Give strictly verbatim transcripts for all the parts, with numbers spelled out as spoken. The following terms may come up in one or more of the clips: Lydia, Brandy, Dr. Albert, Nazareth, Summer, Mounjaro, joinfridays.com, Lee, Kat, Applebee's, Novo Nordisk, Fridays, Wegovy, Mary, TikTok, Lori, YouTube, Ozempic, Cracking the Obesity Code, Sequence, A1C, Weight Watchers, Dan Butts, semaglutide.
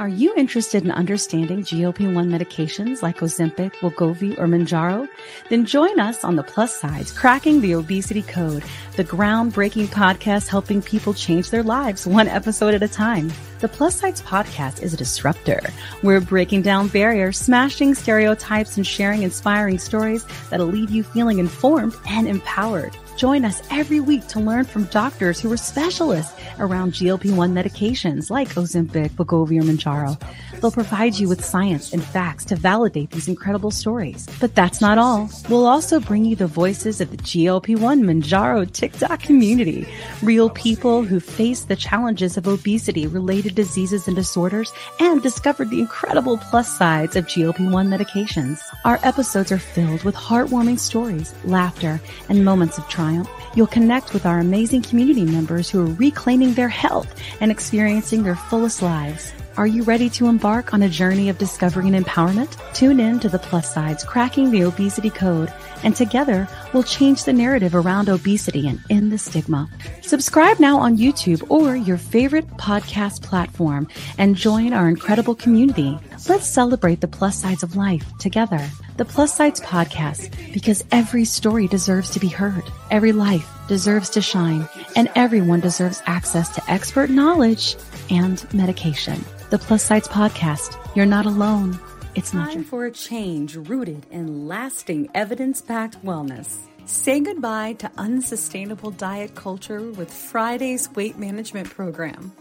Are you interested in understanding G L P one medications like Ozempic, Wegovy, or Mounjaro? Then join us on The Plus Sides, Cracking the Obesity Code, the groundbreaking podcast helping people change their lives one episode at a time. The Plus Sides podcast is a disruptor. We're breaking down barriers, smashing stereotypes, and sharing inspiring stories that'll leave you feeling informed and empowered. Join us every week to learn from doctors who are specialists around G L P one medications like Ozempic, Wegovy, or Mounjaro. They'll provide you with science and facts to validate these incredible stories. But that's not all. We'll also bring you the voices of the G L P one Mounjaro TikTok community, real people who face the challenges of obesity, related diseases and disorders, and discovered the incredible plus sides of G L P one medications. Our episodes are filled with heartwarming stories, laughter, and moments of triumph. You'll connect with our amazing community members who are reclaiming their health and experiencing their fullest lives. Are you ready to embark on a journey of discovery and empowerment? Tune in to The Plus Sides, Cracking the Obesity Code, and together we'll change the narrative around obesity and end the stigma. Subscribe now on YouTube or your favorite podcast platform and join our incredible community. Let's celebrate the plus sides of life together. The Plus Sides podcast, because every story deserves to be heard, every life deserves to shine, and everyone deserves access to expert knowledge and medication. The Plus Sides podcast, you're not alone. It's not time for a change rooted in lasting evidence-backed wellness. Say goodbye to unsustainable diet culture with Friday's weight management program.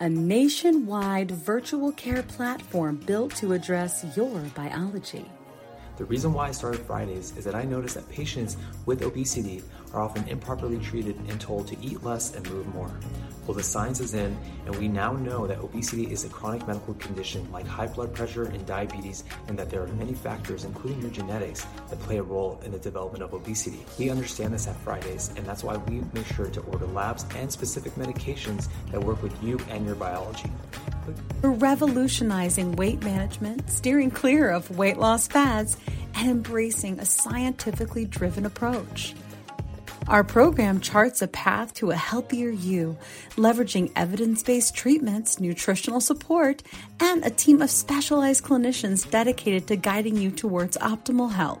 A nationwide virtual care platform built to address your biology. The reason why I started Fridays is that I noticed that patients with obesity are often improperly treated and told to eat less and move more. Well, the science is in, and we now know that obesity is a chronic medical condition like high blood pressure and diabetes, and that there are many factors, including your genetics, that play a role in the development of obesity. We understand this at Fridays, and that's why we make sure to order labs and specific medications that work with you and your biology. We're revolutionizing weight management, steering clear of weight loss fads, and embracing a scientifically driven approach. Our program charts a path to a healthier you, leveraging evidence-based treatments, nutritional support, and a team of specialized clinicians dedicated to guiding you towards optimal health.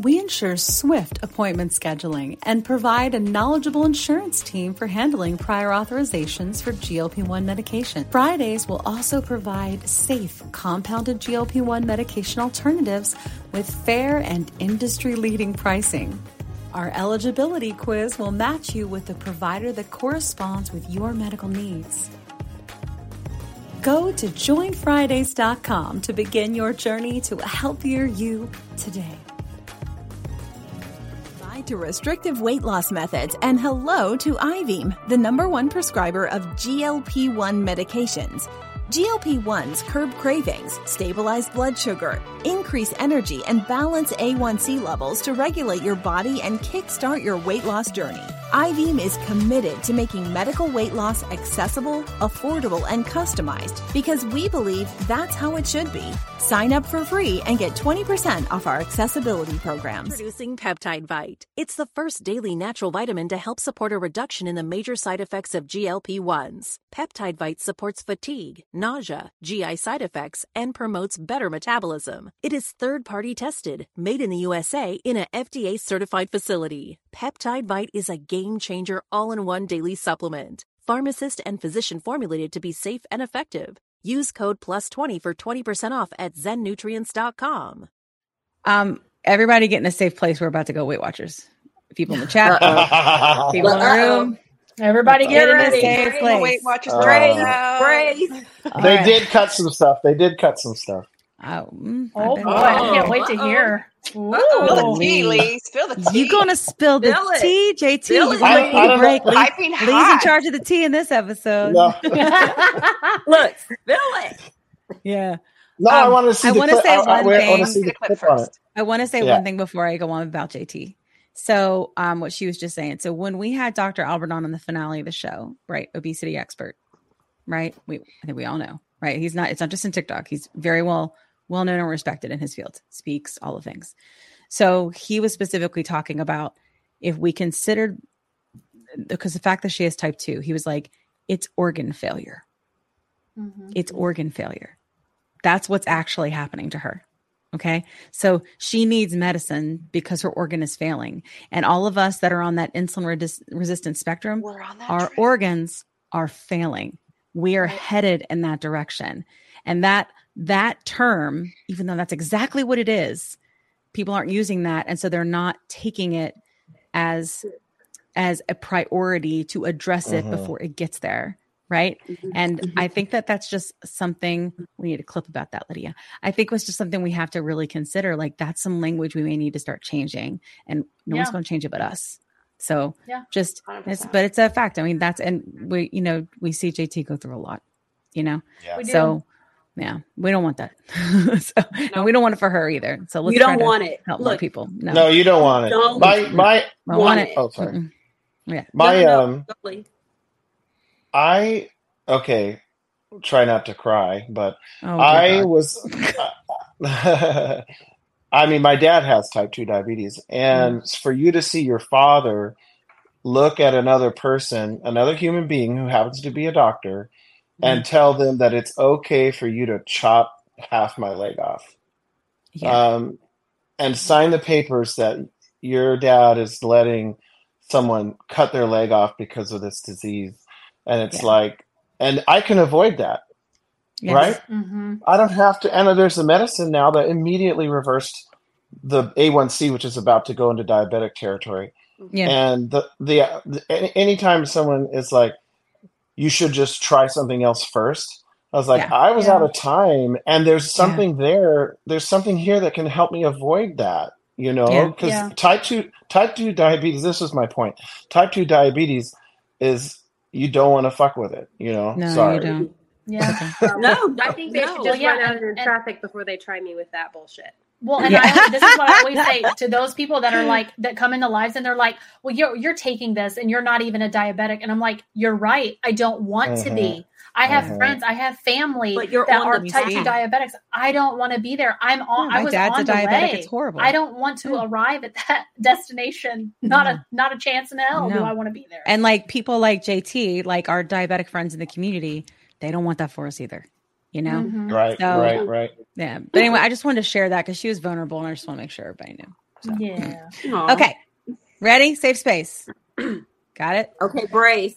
We ensure swift appointment scheduling and provide a knowledgeable insurance team for handling prior authorizations for G L P one medication. Fridays will also provide safe compounded G L P one medication alternatives with fair and industry-leading pricing. Our eligibility quiz will match you with the provider that corresponds with your medical needs. Go to join fridays dot com to begin your journey to a healthier you today. To restrictive weight loss methods, and hello to Ivim, the number one prescriber of G L P one medications. G L P ones curb cravings, stabilize blood sugar, increase energy, and balance A one C levels to regulate your body and kickstart your weight loss journey. Ivim is committed to making medical weight loss accessible, affordable, and customized because we believe that's how it should be. Sign up for free and get twenty percent off our accessibility programs. Introducing Peptide Vite. It's the first daily natural vitamin to help support a reduction in the major side effects of G L P ones. Peptide Vite supports fatigue, nausea, G I side effects, and promotes better metabolism. It is third-party tested, made in the U S A in an F D A-certified facility. Peptide Vite is a game-changer all-in-one daily supplement, pharmacist and physician formulated to be safe and effective. Use code plus twenty for twenty percent off at zen nutrients dot com. Um, everybody get in a safe place. We're about to go Weight Watchers. People in the chat. People in the room. Everybody get, get ready. In a safe place. Weight Watchers. Uh, Praise. Praise. They right. did cut some stuff. They did cut some stuff. Oh, oh boy. Know. I can't wait to hear. Spill the tea, Lee. Spill the tea. You're going to spill the spill tea, it. J T. Spill You're going to be break. Lee's hot. In charge of the tea in this episode. No. Look, spill it. Yeah. No, um, I want to see I the clip. Say I, I, I want to see the clip first. I want to say yeah. one thing before I go on about J T. So um, what she was just saying. So when we had Doctor Albert on in the finale of the show, right, obesity expert, right? We I think we all know, right? He's not. It's not just in TikTok. He's very well well-known and respected in his field, speaks, all the things. So he was specifically talking about if we considered, because the fact that she has type two, he was like, it's organ failure. Mm-hmm. It's organ failure. That's what's actually happening to her. Okay. So she needs medicine because her organ is failing. And all of us that are on that insulin resist- resistant spectrum, We're on that our track. organs are failing. We are right. headed in that direction. And that, that term, even though that's exactly what it is, people aren't using that. And so they're not taking it as, as a priority to address it uh-huh. before it gets there. Right. Mm-hmm. And mm-hmm. I think that that's just something we need a clip about that, Lydia. I think was just something we have to really consider. Like that's some language we may need to start changing, and no yeah. one's going to change it but us. So yeah. just, it's, but it's a fact. I mean, that's, and we, you know, we see J T go through a lot, you know? Yeah. So yeah, we don't want that. so no. And we don't want it for her either. So let's you don't want it. Help Look, more people. No. no, you don't want it. Don't my, my, want, want it. Oh, sorry. Mm-mm. Yeah. My, no, um, no, I, okay, try not to cry, but oh, I God. was, uh, I mean, my dad has type two diabetes, and mm. for you to see your father look at another person, another human being who happens to be a doctor, mm. and tell them that it's okay for you to chop half my leg off, yeah. um, and sign the papers that your dad is letting someone cut their leg off because of this disease. And it's yeah. like, and I can avoid that, yes. right? Mm-hmm. I don't have to. And there's a medicine now that immediately reversed the A one C, which is about to go into diabetic territory. Yeah. And the, the, the anytime someone is like, you should just try something else first. I was like, yeah. I was yeah. out of time, and there's something yeah. there. There's something here that can help me avoid that, you know? Because yeah. yeah. type two, type two diabetes, this was my point. Type two diabetes is, you don't want to fuck with it, you know? No, Sorry. you don't. Yeah. no, I think they no. should just well, yeah, run out and, in and, traffic before they try me with that bullshit. Well, and yeah. I, this is what I always say to those people that are like, that come into lives and they're like, well, you're, you're taking this and you're not even a diabetic. And I'm like, you're right. I don't want mm-hmm. to be. I have mm-hmm. friends. I have family but you're that are type two diabetics. I don't want to be there. I'm on. No, my I was dad's on a the diabetic. Way. It's horrible. I don't want to mm. arrive at that destination. Not no. a not a chance in hell no. do I want to be there. And like people like J T, like our diabetic friends in the community, they don't want that for us either. You know, mm-hmm. right, so, right, right. Yeah. But anyway, I just wanted to share that because she was vulnerable, and I just want to make sure everybody knew. So. Yeah. Aww. Okay. Ready? Safe space. Got it. Okay. Brace.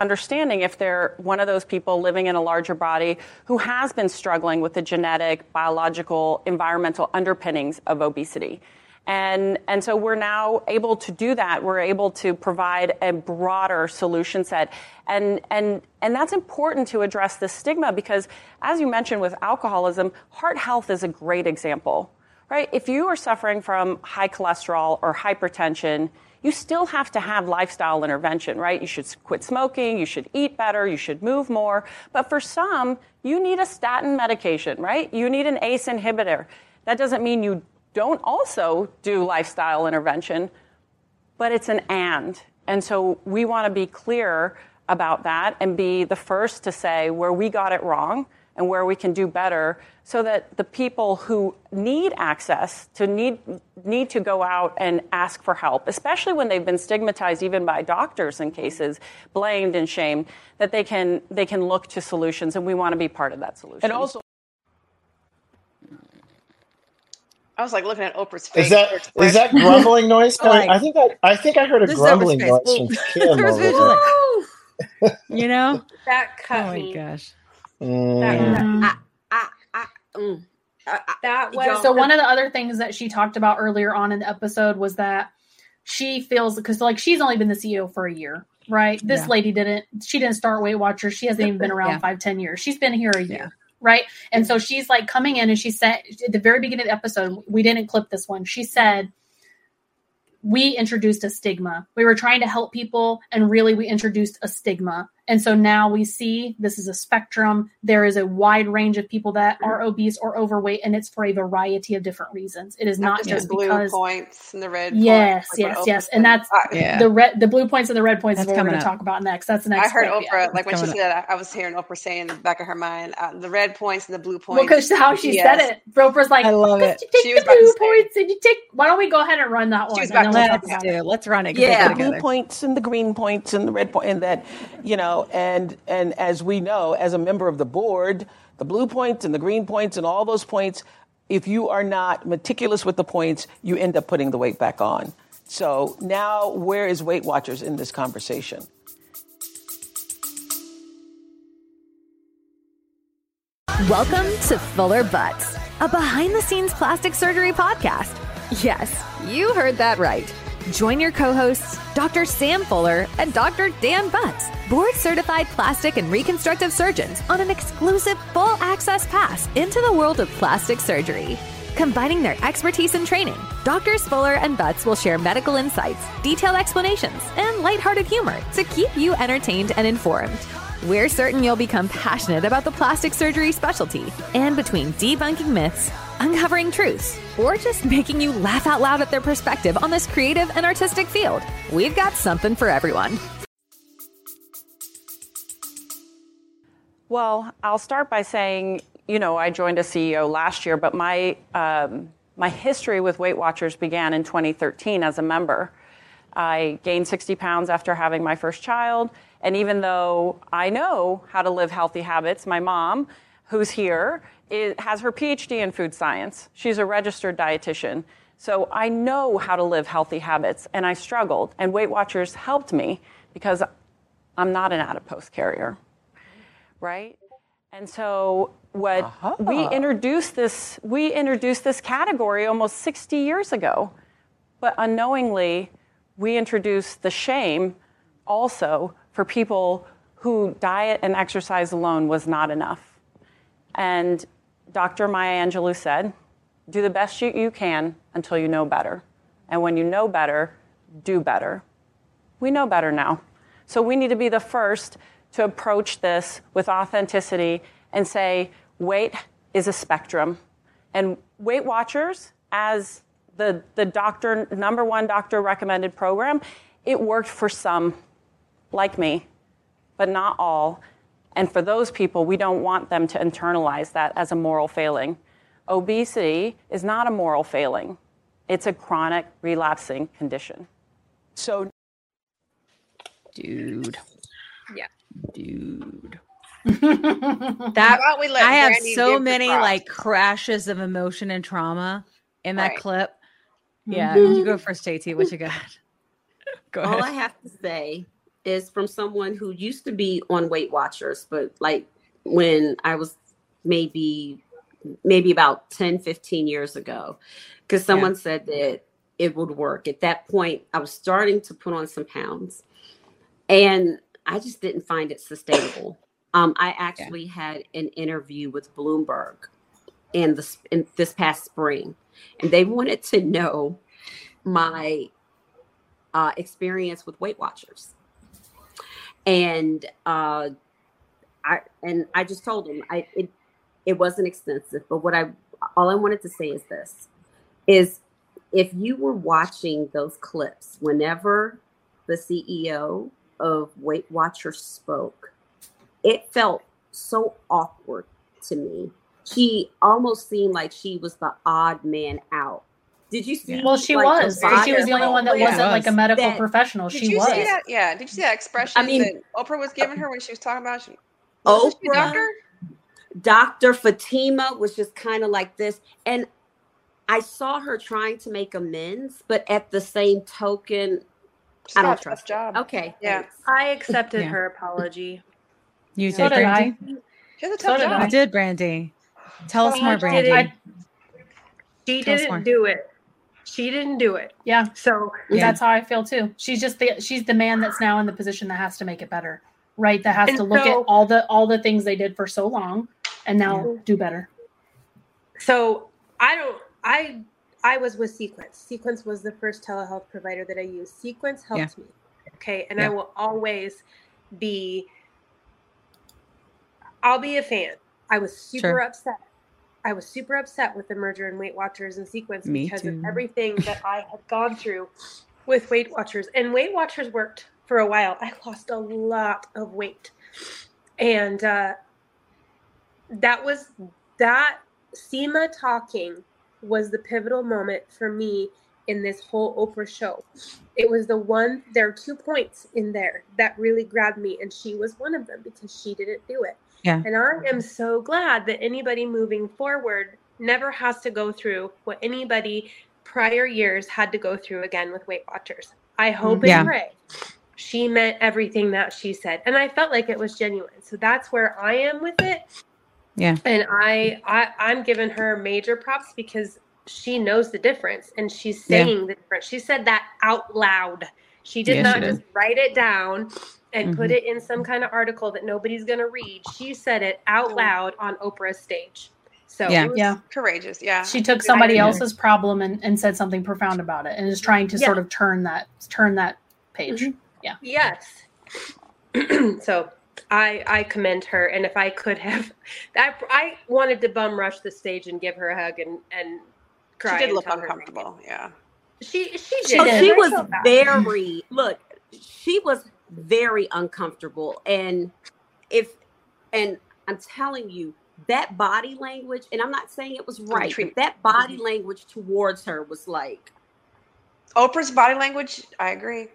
Understanding if they're one of those people living in a larger body who has been struggling with the genetic, biological, environmental underpinnings of obesity. And and so we're now able to do that. We're able to provide a broader solution set. And and and that's important to address the stigma because, as you mentioned with alcoholism, heart health is a great example, right? If you are suffering from high cholesterol or hypertension, you still have to have lifestyle intervention, right? You should quit smoking, you should eat better, you should move more. But for some, you need a statin medication, right? You need an A C E inhibitor. That doesn't mean you don't also do lifestyle intervention, but it's an and. And so we want to be clear about that and be the first to say where we got it wrong and where we can do better so that the people who need access to need need to go out and ask for help, especially when they've been stigmatized even by doctors in cases, blamed and shamed, that they can they can look to solutions, and we want to be part of that solution. And also, I was like looking at Oprah's face. Is that is that grumbling noise? oh, I think I I think I heard a grumbling noise from Kim. You know that cut me. Oh my gosh. That, I, I, I, I, that was, so one of the other things that she talked about earlier on in the episode was that she feels, because like she's only been the C E O for a year, right? This yeah. lady didn't, she didn't start Weight Watchers. She hasn't even been around yeah. five, ten years. She's been here a year, yeah. right? And so she's like coming in and she said, at the very beginning of the episode, we didn't clip this one. She said, we introduced a stigma. We were trying to help people, and really we introduced a stigma. And so now we see this is a spectrum. There is a wide range of people that are obese or overweight, and it's for a variety of different reasons. It is not, not just blue because, points and the red yes, points. Yes, yes, yes. And that's yeah. the red, the blue points and the red points that's is what we're going to talk about next. That's the next I heard point. Oprah, yeah. like when coming she said that, I, I was hearing Oprah saying in the back of her mind, uh, the red points and the blue points. Well, because how she yes. said it. Oprah's like, I love it. You take she the blue points and you take, why don't we go ahead and run that one? She was back to let's, do, let's run it. Yeah, the blue points and the green points and the red point, and that, you know, know, and and as we know, as a member of the board, the blue points and the green points and all those points, if you are not meticulous with the points, you end up putting the weight back on. So now where is Weight Watchers in this conversation? Welcome to Fuller Butts, a behind-the-scenes plastic surgery podcast. Yes, you heard that right. Join your co-hosts, Doctor Sam Fuller and Doctor Dan Butts, board-certified plastic and reconstructive surgeons on an exclusive full-access pass into the world of plastic surgery. Combining their expertise and training, Doctors Fuller and Butts will share medical insights, detailed explanations, and lighthearted humor to keep you entertained and informed. We're certain you'll become passionate about the plastic surgery specialty. And between debunking myths, uncovering truths, or just making you laugh out loud at their perspective on this creative and artistic field, we've got something for everyone. Well, I'll start by saying, you know, I joined as C E O last year, but my, um, my history with Weight Watchers began in twenty thirteen as a member. I gained sixty pounds after having my first child. And even though I know how to live healthy habits, my mom, who's here, is, has her P H D in food science. She's a registered dietitian. So I know how to live healthy habits, and I struggled. And Weight Watchers helped me because I'm not an adipose carrier, right? And so what uh-huh. we introduced this, we introduced this category almost sixty years ago, but unknowingly, we introduced the shame also for people who diet and exercise alone was not enough. And Doctor Maya Angelou said, do the best you can until you know better. And when you know better, do better. We know better now. So we need to be the first to approach this with authenticity and say, weight is a spectrum. And Weight Watchers, as the, the doctor, number one doctor recommended program, it worked for some, like me, but not all. And for those people, we don't want them to internalize that as a moral failing. Obesity is not a moral failing. It's a chronic relapsing condition. So, dude. Yeah. Dude. that we let I have so many like crashes of emotion and trauma in that right. clip. Yeah. Mm-hmm. You go first, J T. What you got? Go ahead. All I have to say is from someone who used to be on Weight Watchers, but like when I was maybe maybe about ten, fifteen years ago, because someone yeah. said that it would work. At that point, I was starting to put on some pounds, and I just didn't find it sustainable. Um, I actually yeah. had an interview with Bloomberg in, the, in this past spring, and they wanted to know my uh, experience with Weight Watchers. And uh, I and I just told him I it, it wasn't extensive, but what I all I wanted to say is this: is if you were watching those clips, whenever the C E O of Weight Watchers spoke, it felt so awkward to me. She almost seemed like she was the odd man out. Did you see? Well, she like, was. She was the only one that yeah. wasn't like a medical that, professional. She did you was. See that? Yeah. Did you see that expression I mean, that Oprah was giving her when she was talking about? She, Oprah, she doctor? Doctor Fatima was just kind of like this. And I saw her trying to make amends, but at the same token, She's I don't trust job. Okay. Yeah. Thanks. I accepted yeah. her apology. You did, so did Brandy? I. She has a tough so job. I did, Brandy. Tell so us more, Brandy. Did she Tell didn't do it. She didn't do it. Yeah. So yeah. that's how I feel too. She's just the, she's the man that's now in the position that has to make it better. Right. That has and to look so, at all the, all the things they did for so long and now yeah. do better. So I don't, I, I was with Sequence. Sequence was the first telehealth provider that I used. Sequence helped yeah. me. Okay. And yeah. I will always be, I'll be a fan. I was super sure. upset. I was super upset with the merger and Weight Watchers and Sequence Me because too. Of everything that I had gone through with Weight Watchers. And Weight Watchers worked for a while. I lost a lot of weight. And uh, that was, that Seema talking was the pivotal moment for me in this whole Oprah show. It was the one, there are two points in there that really grabbed me, and she was one of them because she didn't do it. Yeah. And I am so glad that anybody moving forward never has to go through what anybody prior years had to go through again with Weight Watchers. I hope yeah. and pray she meant everything that she said. And I felt like it was genuine. So that's where I am with it. Yeah. And I, I, I'm giving her major props because she knows the difference and she's saying yeah. the difference. She said that out loud. She did yeah, not she did. just write it down and mm-hmm. put it in some kind of article that nobody's going to read. She said it out loud on Oprah's stage. So yeah, yeah. courageous. Yeah. She took somebody else's problem and, and said something profound about it and is trying to yeah. sort of turn that, turn that page. Mm-hmm. Yeah. Yes. So I, I commend her. And if I could have, I, I wanted to bum rush the stage and give her a hug and, and cry. She did look uncomfortable. Yeah. She, she did. So she was very, look, she was very uncomfortable. And if, and I'm telling you, that body language, and I'm not saying it was right, but that body language towards her was like. Oprah's body language, I agree.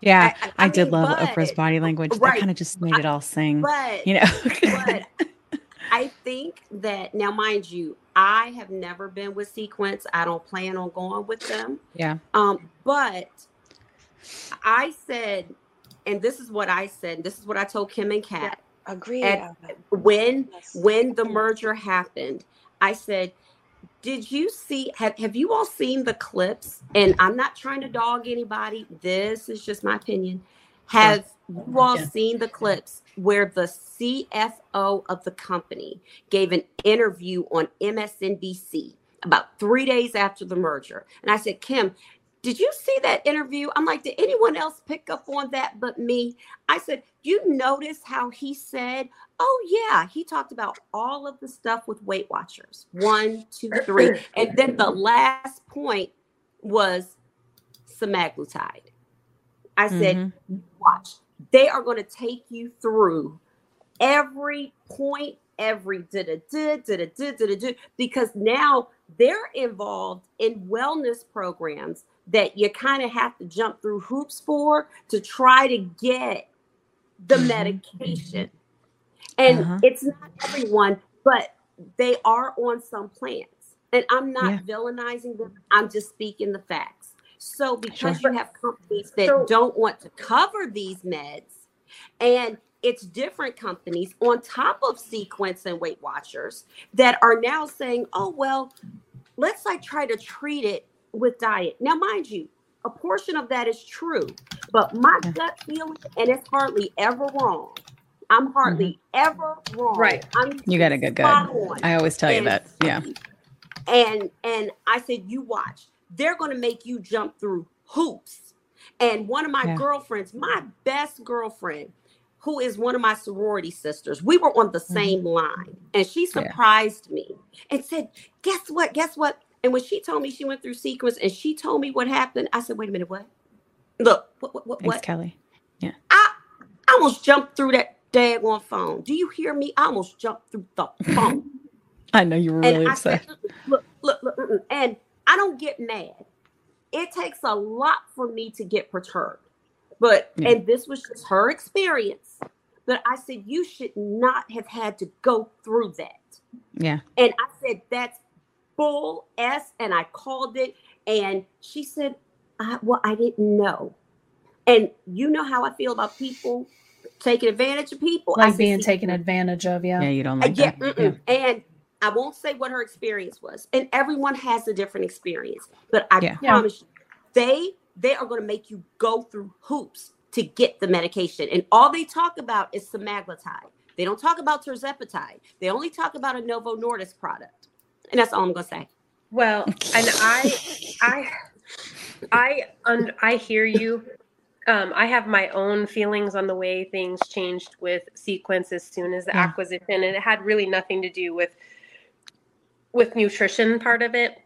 Yeah, I, I, I, I did mean, love but, Oprah's body language. Right. That kind of just made it all sing, but, you know. But I think that, now mind you, I have never been with Sequence. I don't plan on going with them. Yeah. Um, but I said, and this is what I said, this is what I told Kim and Kat. Yeah, agreed. When, yes. when the merger happened, I said, did you see, have, have you all seen the clips? And I'm not trying to dog anybody. This is just my opinion. Have yeah. you all yeah. seen the clips where the C F O of the company gave an interview on M S N B C about three days after the merger? And I said, Kim, did you see that interview? I'm like, did anyone else pick up on that but me? I said, you notice how he said, oh, yeah, he talked about all of the stuff with Weight Watchers. One, two, three. And then the last point was semaglutide. I said, mm-hmm. watch. They are going to take you through every point, every da-da-da, da-da-da, da-da-da, because now they're involved in wellness programs that you kind of have to jump through hoops for to try to get the medication. And uh-huh. it's not everyone, but they are on some plans. And I'm not yeah. villainizing them. I'm just speaking the facts. So because sure. you have companies that so, don't want to cover these meds, and it's different companies on top of Sequence and Weight Watchers that are now saying, oh, well, let's like try to treat it with diet. Now, mind you, a portion of that is true, but my yeah. gut feeling, and it's hardly ever wrong. I'm hardly mm-hmm. ever wrong. Right. I'm you got a good gut. I always tell you that. Yeah. And, and I said, you watch, they're going to make you jump through hoops. And one of my yeah. girlfriends, my best girlfriend, who is one of my sorority sisters, we were on the same mm-hmm. line, and she surprised yeah. me and said, guess what? Guess what? And when she told me she went through Sequence and she told me what happened, I said, wait a minute, what? Look, what, what, what? Thanks, what? Kelly. Yeah. I, I almost jumped through that daggone phone. Do you hear me? I almost jumped through the phone. I know you were really and upset. Said, look, look, look, look, and I don't get mad. It takes a lot for me to get perturbed. But, yeah. and this was just her experience. But I said, you should not have had to go through that. Yeah. And I said, that's bull S, and I called it. And she said, I, well, I didn't know. And you know how I feel about people taking advantage of people. Like being taken advantage of, yeah. Yeah, you don't like that. Yeah, yeah. And I won't say what her experience was. And everyone has a different experience. But I yeah. promise you, they they are going to make you go through hoops to get the medication. And all they talk about is semaglutide. They don't talk about tirzepatide. They only talk about a Novo Nordisk product. And that's all I'm going to say. Well, and I, I, I, un, I hear you. Um, I have my own feelings on the way things changed with Sequence as soon as the yeah. acquisition, and it had really nothing to do with, with nutrition part of it.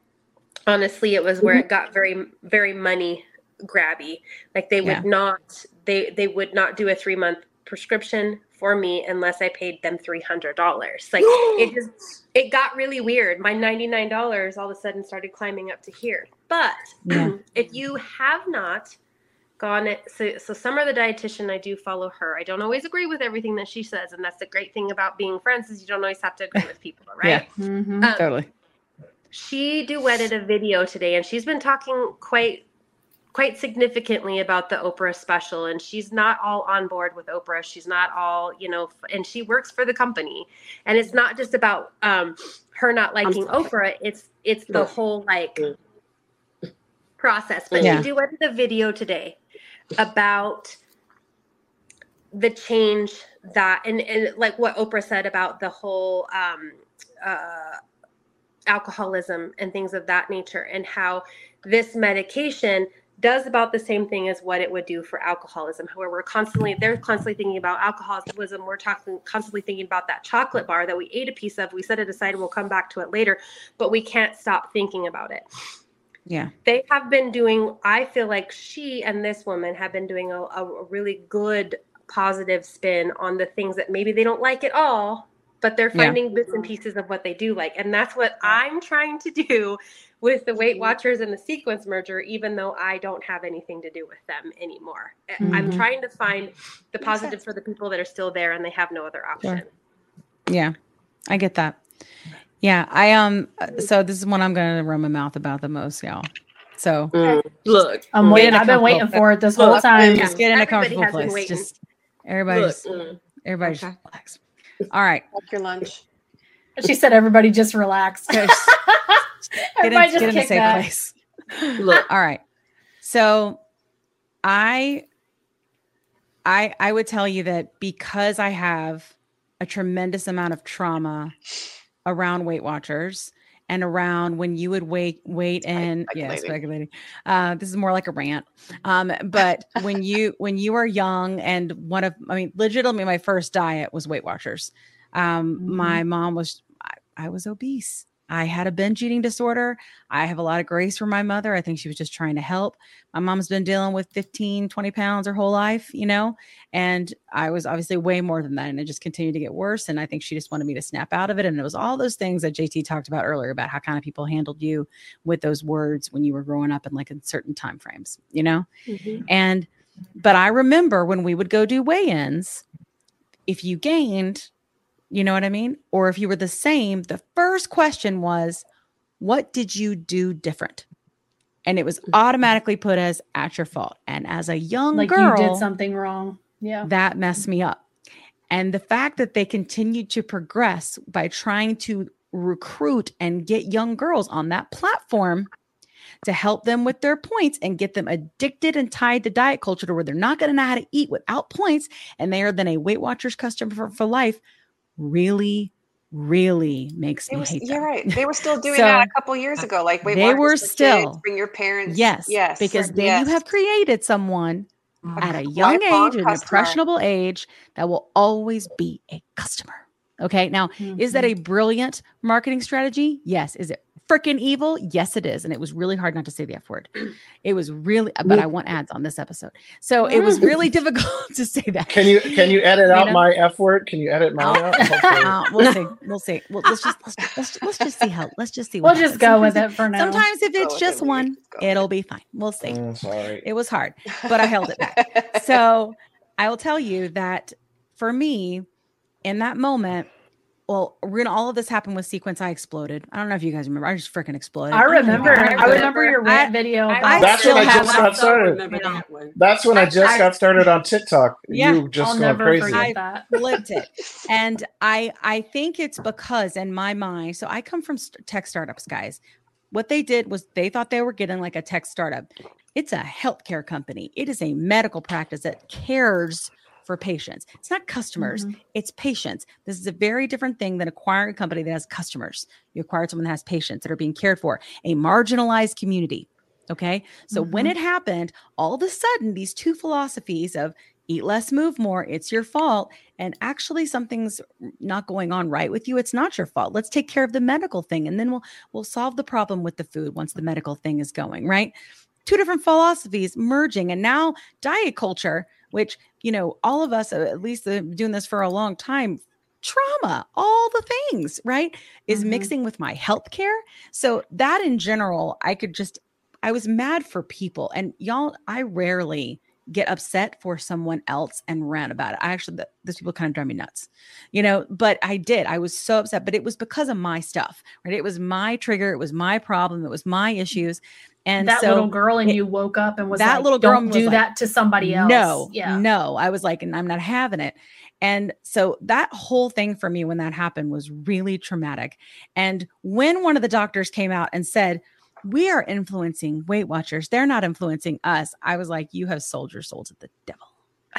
Honestly, it was where it got very, very money grabby. Like they would yeah. not, they, they would not do a three month prescription for me unless I paid them three hundred dollars. Like it just, it got really weird. My ninety-nine dollars all of a sudden started climbing up to here. But yeah. If you have not gone, so, so Summer, the dietitian, I do follow her. I don't always agree with everything that she says. And that's the great thing about being friends is you don't always have to agree with people, right? Yeah, mm-hmm, um, totally. She duetted a video today and she's been talking quite, quite significantly about the Oprah special, and she's not all on board with Oprah. She's not all, you know, and she works for the company, and it's not just about um, her not liking Oprah. It's, it's the whole like process, but yeah. She duetted a video today about the change that, and, and like what Oprah said about the whole, um, uh, alcoholism and things of that nature, and how this medication does about the same thing as what it would do for alcoholism. However, we're constantly, they're constantly thinking about alcoholism. We're talking constantly thinking about that chocolate bar that we ate a piece of. We set it aside and we'll come back to it later, but we can't stop thinking about it. Yeah. They have been doing, I feel like she and this woman have been doing a, a really good positive spin on the things that maybe they don't like at all, but they're finding yeah. bits and pieces of what they do like. And that's what I'm trying to do with the Weight Watchers and the Sequence merger, even though I don't have anything to do with them anymore. Mm-hmm. I'm trying to find the positive for the people that are still there and they have no other option. Sure. Yeah, I get that. Yeah, I um. so this is one I'm going to run my mouth about the most, y'all. So mm. look, I'm waiting. I've been waiting for it this look, whole time. Yeah. Just get in everybody a comfortable place. Just everybody, look, just, mm. everybody okay. just relax. All right. After your lunch. She said everybody just relax. Just, everybody get in, just get in a safe place. Look. All right. So I I I would tell you that because I have a tremendous amount of trauma around Weight Watchers and around when you would wait wait in yeah, speculating. Uh this is more like a rant. Um, but when you when you are young, and one of I mean, legitimately my first diet was Weight Watchers. Um, mm-hmm. my mom was I, I was obese. I had a binge eating disorder. I have a lot of grace for my mother. I think she was just trying to help. My mom's been dealing with fifteen, twenty pounds her whole life, you know, and I was obviously way more than that. And it just continued to get worse. And I think she just wanted me to snap out of it. And it was all those things that J T talked about earlier about how kind of people handled you with those words when you were growing up and like in certain time frames, you know? Mm-hmm. And, but I remember when we would go do weigh-ins, if you gained, you know what I mean? Or if you were the same, the first question was, what did you do different? And it was automatically put as at your fault. And as a young like girl, you did something wrong. Yeah. That messed me up. And the fact that they continued to progress by trying to recruit and get young girls on that platform to help them with their points and get them addicted and tied to diet culture to where they're not going to know how to eat without points. And they are then a Weight Watchers customer for, for life. Really, really makes they me was, hate that. You're right. They were still doing so, that a couple years ago. Like Weight Watchers were still kids, bring your parents. Yes, yes, because then yes. you have created someone a at a young age, an impressionable age that will always be a customer. Okay. Now, mm-hmm. is that a brilliant marketing strategy? Yes. Is it freaking evil? Yes, it is. And it was really hard not to say the F word. It was really, but I want ads on this episode. So it was really difficult to say that. Can you, can you edit you out know? my F word? Can you edit mine out? Uh, we'll see. We'll see. We'll, let's just, let's, let's, let's just see how, let's just see. What we'll happens. just go sometimes with it for now. Sometimes if it's oh, just okay, one, it'll be fine. We'll see. I'm sorry. It was hard, but I held it back. So I will tell you that for me, in that moment, well, when all of this happened with Sequence, I exploded. I don't know if you guys remember. I just freaking exploded. I remember. I remember, I remember your rant video. I, I that's, when I I got started. That one. that's when I just I, got started on TikTok. Yeah, you just I'll never crazy. forget that. I flipped it. And I, I think it's because in my mind, so I come from tech startups, guys. What they did was they thought they were getting like a tech startup. It's a healthcare company. It is a medical practice that cares for patients. It's not customers, mm-hmm. it's patients. This is a very different thing than acquiring a company that has customers. You acquire someone that has patients that are being cared for, a marginalized community. Okay. So mm-hmm. when it happened, all of a sudden, these two philosophies of eat less, move more, it's your fault, and actually something's not going on right with you. It's not your fault. Let's take care of the medical thing. And then we'll, we'll solve the problem with the food once the medical thing is going, right? two different philosophies merging. And now diet culture, which, you know, all of us, at least doing this for a long time, trauma, all the things, right, is mm-hmm. mixing with my healthcare. So that in general, I could just, I was mad for people. And y'all, I rarely get upset for someone else and rant about it. I actually, those people kind of drive me nuts, you know, but I did, I was so upset, but it was because of my stuff, right? It was my trigger. It was my problem. It was my issues. And that so little girl and it, you woke up and was that like, little girl don't do like, that to somebody else. No, yeah. no. I was like, and I'm not having it. And so that whole thing for me, when that happened, was really traumatic. And when one of the doctors came out and said, "We are influencing Weight Watchers. They're not influencing us." I was like, you have sold your soul to the devil.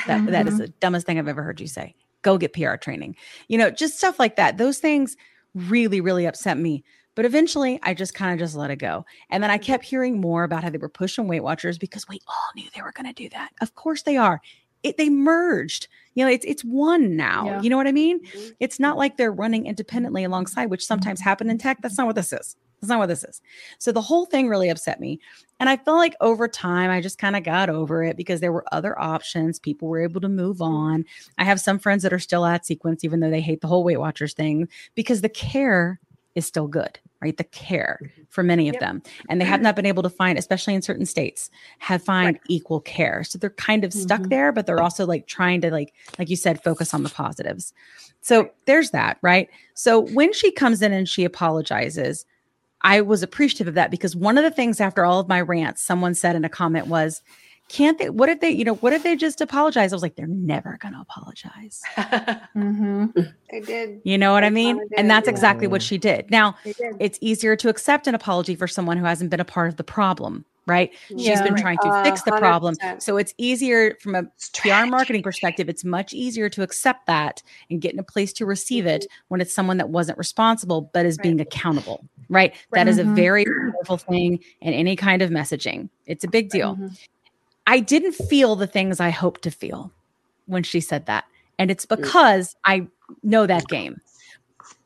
That, mm-hmm. that is the dumbest thing I've ever heard you say. Go get P R training. You know, just stuff like that. Those things really, really upset me. But eventually I just kind of just let it go. And then I kept hearing more about how they were pushing Weight Watchers because we all knew they were going to do that. Of course they are. It, they merged, you know, it's, it's one now, yeah. you know what I mean? Mm-hmm. It's not like they're running independently alongside, which sometimes happen in tech. That's not what this is. That's not what this is. So the whole thing really upset me. And I felt like over time, I just kind of got over it because there were other options. People were able to move on. I have some friends that are still at Sequence, even though they hate the whole Weight Watchers thing, because the care is still good, right? The care for many of yep. them. And they have not been able to find, especially in certain states, have find right. equal care. So they're kind of stuck mm-hmm. there, but they're also like trying to like, like you said, focus on the positives. So there's that, right? So when she comes in and she apologizes, I was appreciative of that, because one of the things after all of my rants, someone said in a comment was, can't they, what if they, you know, what if they just apologize? I was like, they're never going to apologize. mm-hmm. They did. You know what they I mean? Apologized. And that's exactly yeah. what she did. Now did. It's easier to accept an apology for someone who hasn't been a part of the problem, right? Yeah, she's been right. trying to uh, fix the one hundred percent problem. So it's easier from a P R marketing perspective. It's much easier to accept that and get in a place to receive it when it's someone that wasn't responsible, but is right. being accountable. Right. That mm-hmm. is a very powerful thing in any kind of messaging. It's a big deal. Mm-hmm. I didn't feel the things I hoped to feel when she said that. And it's because I know that game.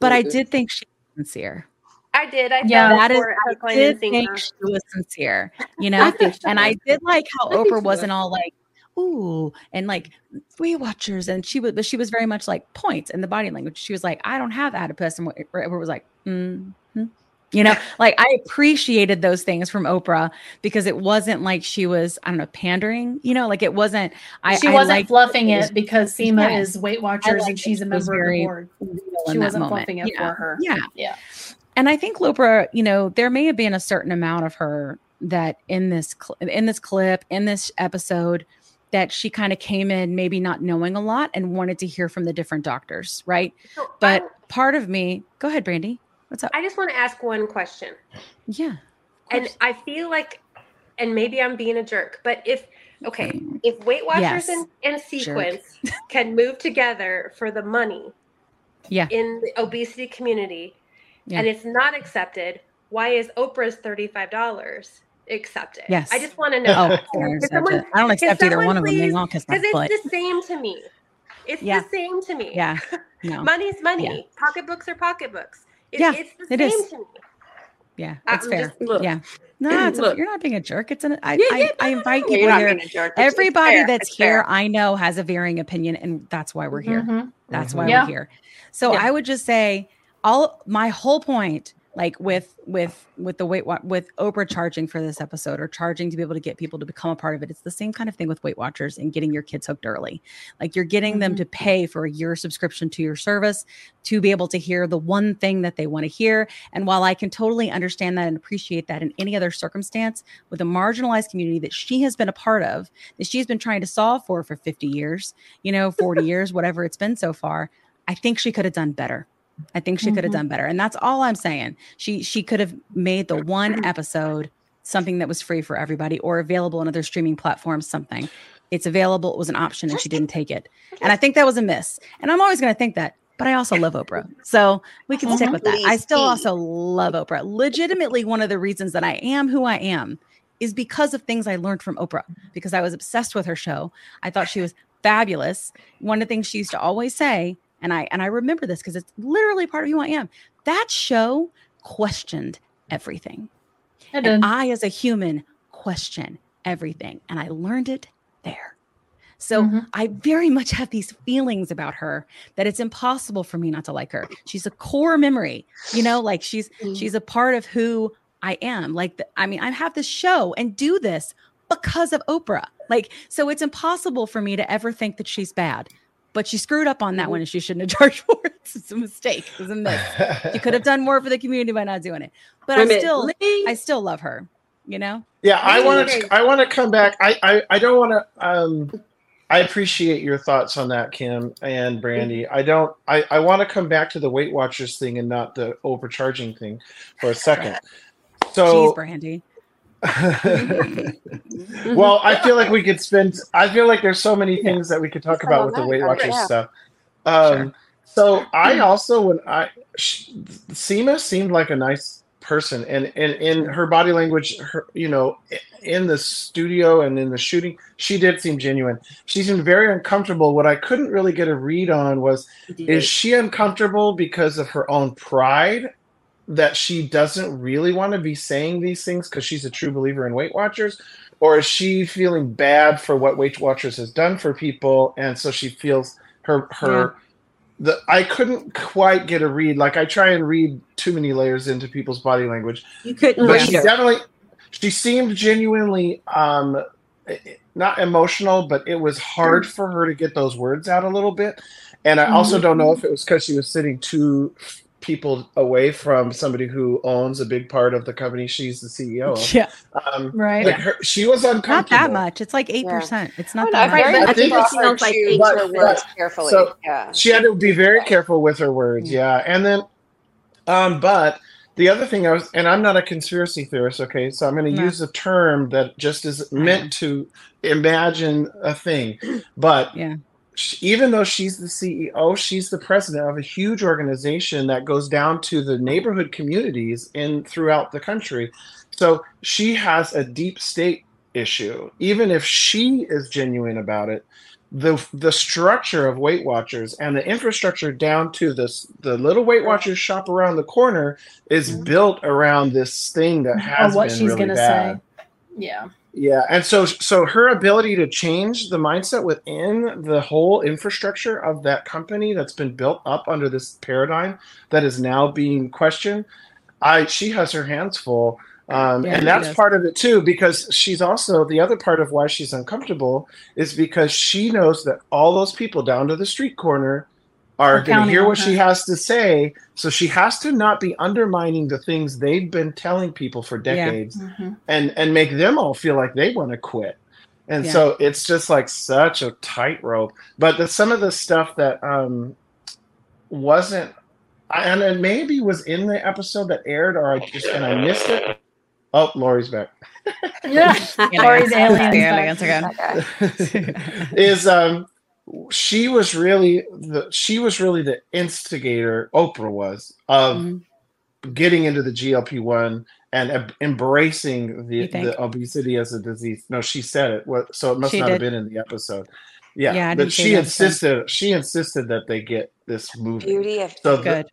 But I did think she was sincere. I did. I, yeah, that is, I did think that. She was sincere, you know? I and I did like how I Oprah wasn't all like, ooh, and like Weight Watchers. And she was, but she was very much like points in the body language. She was like, I don't have adipose. And Oprah was like, mm-hmm. You know, like I appreciated those things from Oprah because it wasn't like she was, I don't know, pandering, you know, like it wasn't. I, she wasn't I fluffing it, it because Seema yeah. is Weight Watchers and she's a member of the board. She wasn't fluffing it yeah. for her. Yeah. Yeah. And I think Oprah, you know, there may have been a certain amount of her that in this, cl- in this clip, in this episode, that she kind of came in maybe not knowing a lot and wanted to hear from the different doctors. Right. So but I, part of me, go ahead, Brandy. What's up? I just want to ask one question. Yeah. And I feel like, and maybe I'm being a jerk, but if, okay, if Weight Watchers yes. and, and Sequence can move together for the money yeah. in the obesity community yeah. and it's not accepted, why is Oprah's thirty-five dollars accepted? Yes. I just want to know. Oh, I, someone, I don't accept either one of them. Because it's foot. the same to me. It's yeah. the same to me. Yeah. No. Money's money. Yeah. Pocketbooks are pocketbooks. It, yeah, it's the it same is. To me. Yeah, it's fair. Just, yeah, no, it's a, you're not being a jerk. It's an I. Yeah, yeah, I, I invite you. Here. Jerk, everybody fair, that's here, fair. I know, has a varying opinion, and that's why we're here. Mm-hmm. That's why yeah. we're here. So yeah. I would just say, all my whole point, like with with with the Weight with Oprah charging for this episode or charging to be able to get people to become a part of it, it's the same kind of thing with Weight Watchers and getting your kids hooked early. Like you're getting mm-hmm. them to pay for your subscription to your service to be able to hear the one thing that they want to hear. And while I can totally understand that and appreciate that in any other circumstance, with a marginalized community that she has been a part of, that she's been trying to solve for for fifty years, you know, forty years, whatever it's been so far, I think she could have done better. I think she mm-hmm. could have done better. And that's all I'm saying. She she could have made the one episode something that was free for everybody or available on other streaming platforms, something. It's available. It was an option and she didn't take it. And I think that was a miss. And I'm always going to think that. But I also love Oprah. So we can stick with that. I still also love Oprah. Legitimately, one of the reasons that I am who I am is because of things I learned from Oprah, because I was obsessed with her show. I thought she was fabulous. One of the things she used to always say, And I and I remember this because it's literally part of who I am. That show questioned everything. And I, as a human, question everything. And I learned it there. So mm-hmm. I very much have these feelings about her that it's impossible for me not to like her. She's a core memory, you know, like she's, mm-hmm. she's a part of who I am. Like, the, I mean, I have this show and do this because of Oprah. Like, so it's impossible for me to ever think that she's bad, but she screwed up on that one and she shouldn't have charged for it. It's a mistake. It's a miss. She could have done more for the community by not doing it, but Wait I still, Lee. I still love her, you know? Yeah. I want to, I want to come back. I, I, I don't want to, um, I appreciate your thoughts on that, Kim and Brandy. I don't, I, I want to come back to the Weight Watchers thing and not the overcharging thing for a second. So, Jeez, Brandy. Well, I feel like we could spend, I feel like there's so many things that we could talk about with the Weight Watchers okay, yeah. stuff. Um, sure. So I also, when I, she, Seema seemed like a nice person, and in her body language, her, you know, in the studio and in the shooting, she did seem genuine. She seemed very uncomfortable. What I couldn't really get a read on was, is she uncomfortable because of her own pride? That she doesn't really want to be saying these things because she's a true believer in Weight Watchers? Or is she feeling bad for what Weight Watchers has done for people, and so she feels her her yeah. the I couldn't quite get a read. Like, I try and read too many layers into people's body language. You couldn't, but she definitely she seemed genuinely um, not emotional, but it was hard for her to get those words out a little bit. And I also mm-hmm. don't know if it was because she was sitting too. people away from somebody who owns a big part of the company she's the C E O of. Yeah. Um, right. Like her, she was uncomfortable. Not that much. It's like eight percent. Yeah. It's not that right, much. I think it sounds like eight her words carefully. So yeah. She had to be very careful with her words. Yeah. yeah. And then, um, but the other thing I was, and I'm not a conspiracy theorist, okay, so I'm going to no. use a term that just is meant to imagine a thing. But yeah. even though she's the C E O, she's the president of a huge organization that goes down to the neighborhood communities in throughout the country. So she has a deep state issue. Even if she is genuine about it, the the structure of Weight Watchers and the infrastructure down to this the little Weight Watchers shop around the corner is mm-hmm. built around this thing that has oh, what been she's really gonna bad. Say. Yeah. Yeah, and so so her ability to change the mindset within the whole infrastructure of that company that's been built up under this paradigm that is now being questioned, I she has her hands full. Um, yeah, and that's does. part of it too, because she's also, the other part of why she's uncomfortable is because she knows that all those people down to the street corner are going to hear what her. she has to say. So she has to not be undermining the things they've been telling people for decades yeah. mm-hmm. and, and make them all feel like they want to quit. And yeah. so it's just like such a tightrope. But the, some of the stuff that um, wasn't, and it maybe was in the episode that aired, or I just, and I missed it. Oh, Lori's back. Yeah. Lori's aliens back. Is, um, She was really the she was really the instigator, Oprah was, of mm-hmm. getting into the G L P one and ab- embracing the, the obesity as a disease. No, she said it, so it must she not did. have been in the episode. Yeah, yeah but she insisted. Sense. She insisted that they get this movie. Beauty of so good.